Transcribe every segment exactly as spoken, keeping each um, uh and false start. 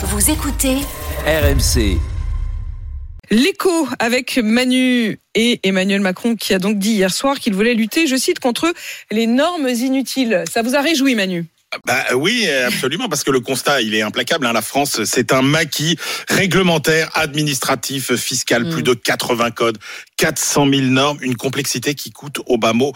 Vous écoutez R M C. L'écho avec Manu et Emmanuel Macron qui a donc dit hier soir qu'il voulait lutter, je cite, contre les normes inutiles. Ça vous a réjoui, Manu ? Bah oui, absolument, parce que le constat, il est implacable, hein. La France, c'est un maquis réglementaire, administratif, fiscal, mmh. plus de quatre-vingts codes, quatre cent mille normes, une complexité qui coûte au bas mot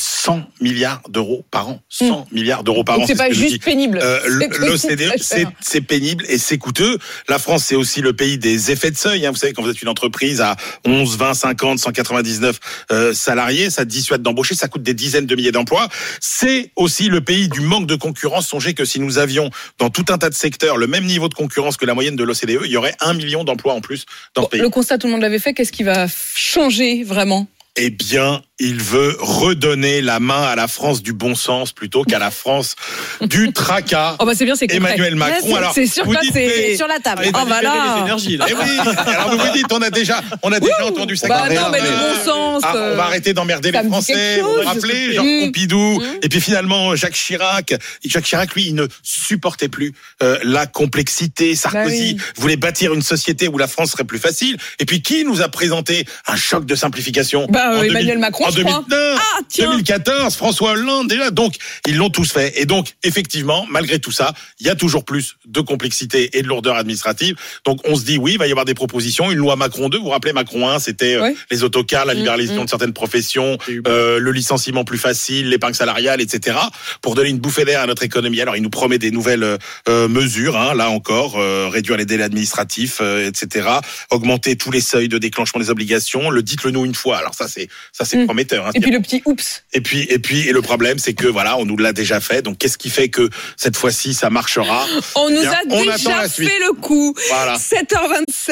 cent milliards d'euros par an. cent milliards d'euros par Donc an. C'est, c'est pas ce juste pénible. Euh, L'O C D E, c'est, c'est pénible et c'est coûteux. La France, c'est aussi le pays des effets de seuil. Hein. Vous savez, quand vous êtes une entreprise à onze, vingt, cinquante, cent quatre-vingt-dix-neuf euh, salariés, ça dissuade d'embaucher, ça coûte des dizaines de milliers d'emplois. C'est aussi le pays du manque de concurrence. Songez que si nous avions, dans tout un tas de secteurs, le même niveau de concurrence que la moyenne de l'O C D E, il y aurait un million d'emplois en plus dans bon, le pays. Le constat, tout le monde l'avait fait. Qu'est-ce qui va changer vraiment ? Eh bien, il veut redonner la main à la France du bon sens plutôt qu'à la France du tracas. Oh bah c'est bien, c'est concret. Emmanuel Macron, là, c'est, alors, c'est sur vous dites c'est les, sur la table. Ah bah là. Les énergies, là. Et oui. Alors vous vous dites, on a déjà, on a déjà entendu ça. Bah non, mais le bon sens. Ah, on va arrêter d'emmerder les Français. Vous vous rappelez, genre Pompidou. Mmh. Et puis finalement Jacques Chirac. Et Jacques Chirac, lui, il ne supportait plus euh, la complexité. Sarkozy bah oui. voulait bâtir une société où la France serait plus facile. Et puis qui nous a présenté un choc de simplification? Bah, En Emmanuel deux mille, Macron, en deux mille neuf, ah, deux mille quatorze, François Hollande, déjà. Donc, ils l'ont tous fait. Et donc, effectivement, malgré tout ça, il y a toujours plus de complexité et de lourdeur administrative. Donc, on se dit, oui, il va y avoir des propositions. Une loi Macron deux, vous vous rappelez, Macron un, c'était euh, ouais. les autocars, la libéralisation mmh, mmh. de certaines professions, euh, le licenciement plus facile, l'épargne salariale, et cetera, pour donner une bouffée d'air à notre économie. Alors, il nous promet des nouvelles euh, mesures, hein, là encore, euh, réduire les délais administratifs, euh, et cetera, augmenter tous les seuils de déclenchement des obligations. Le dites-le-nous une fois. Alors, ça, c'est C'est, ça c'est mmh. prometteur. Hein, et puis le petit oups. Et puis et puis et le problème c'est que voilà, on nous l'a déjà fait. Donc qu'est-ce qui fait que cette fois-ci ça marchera ? On eh bien, nous a on déjà fait le coup. Voilà. sept heures vingt-sept.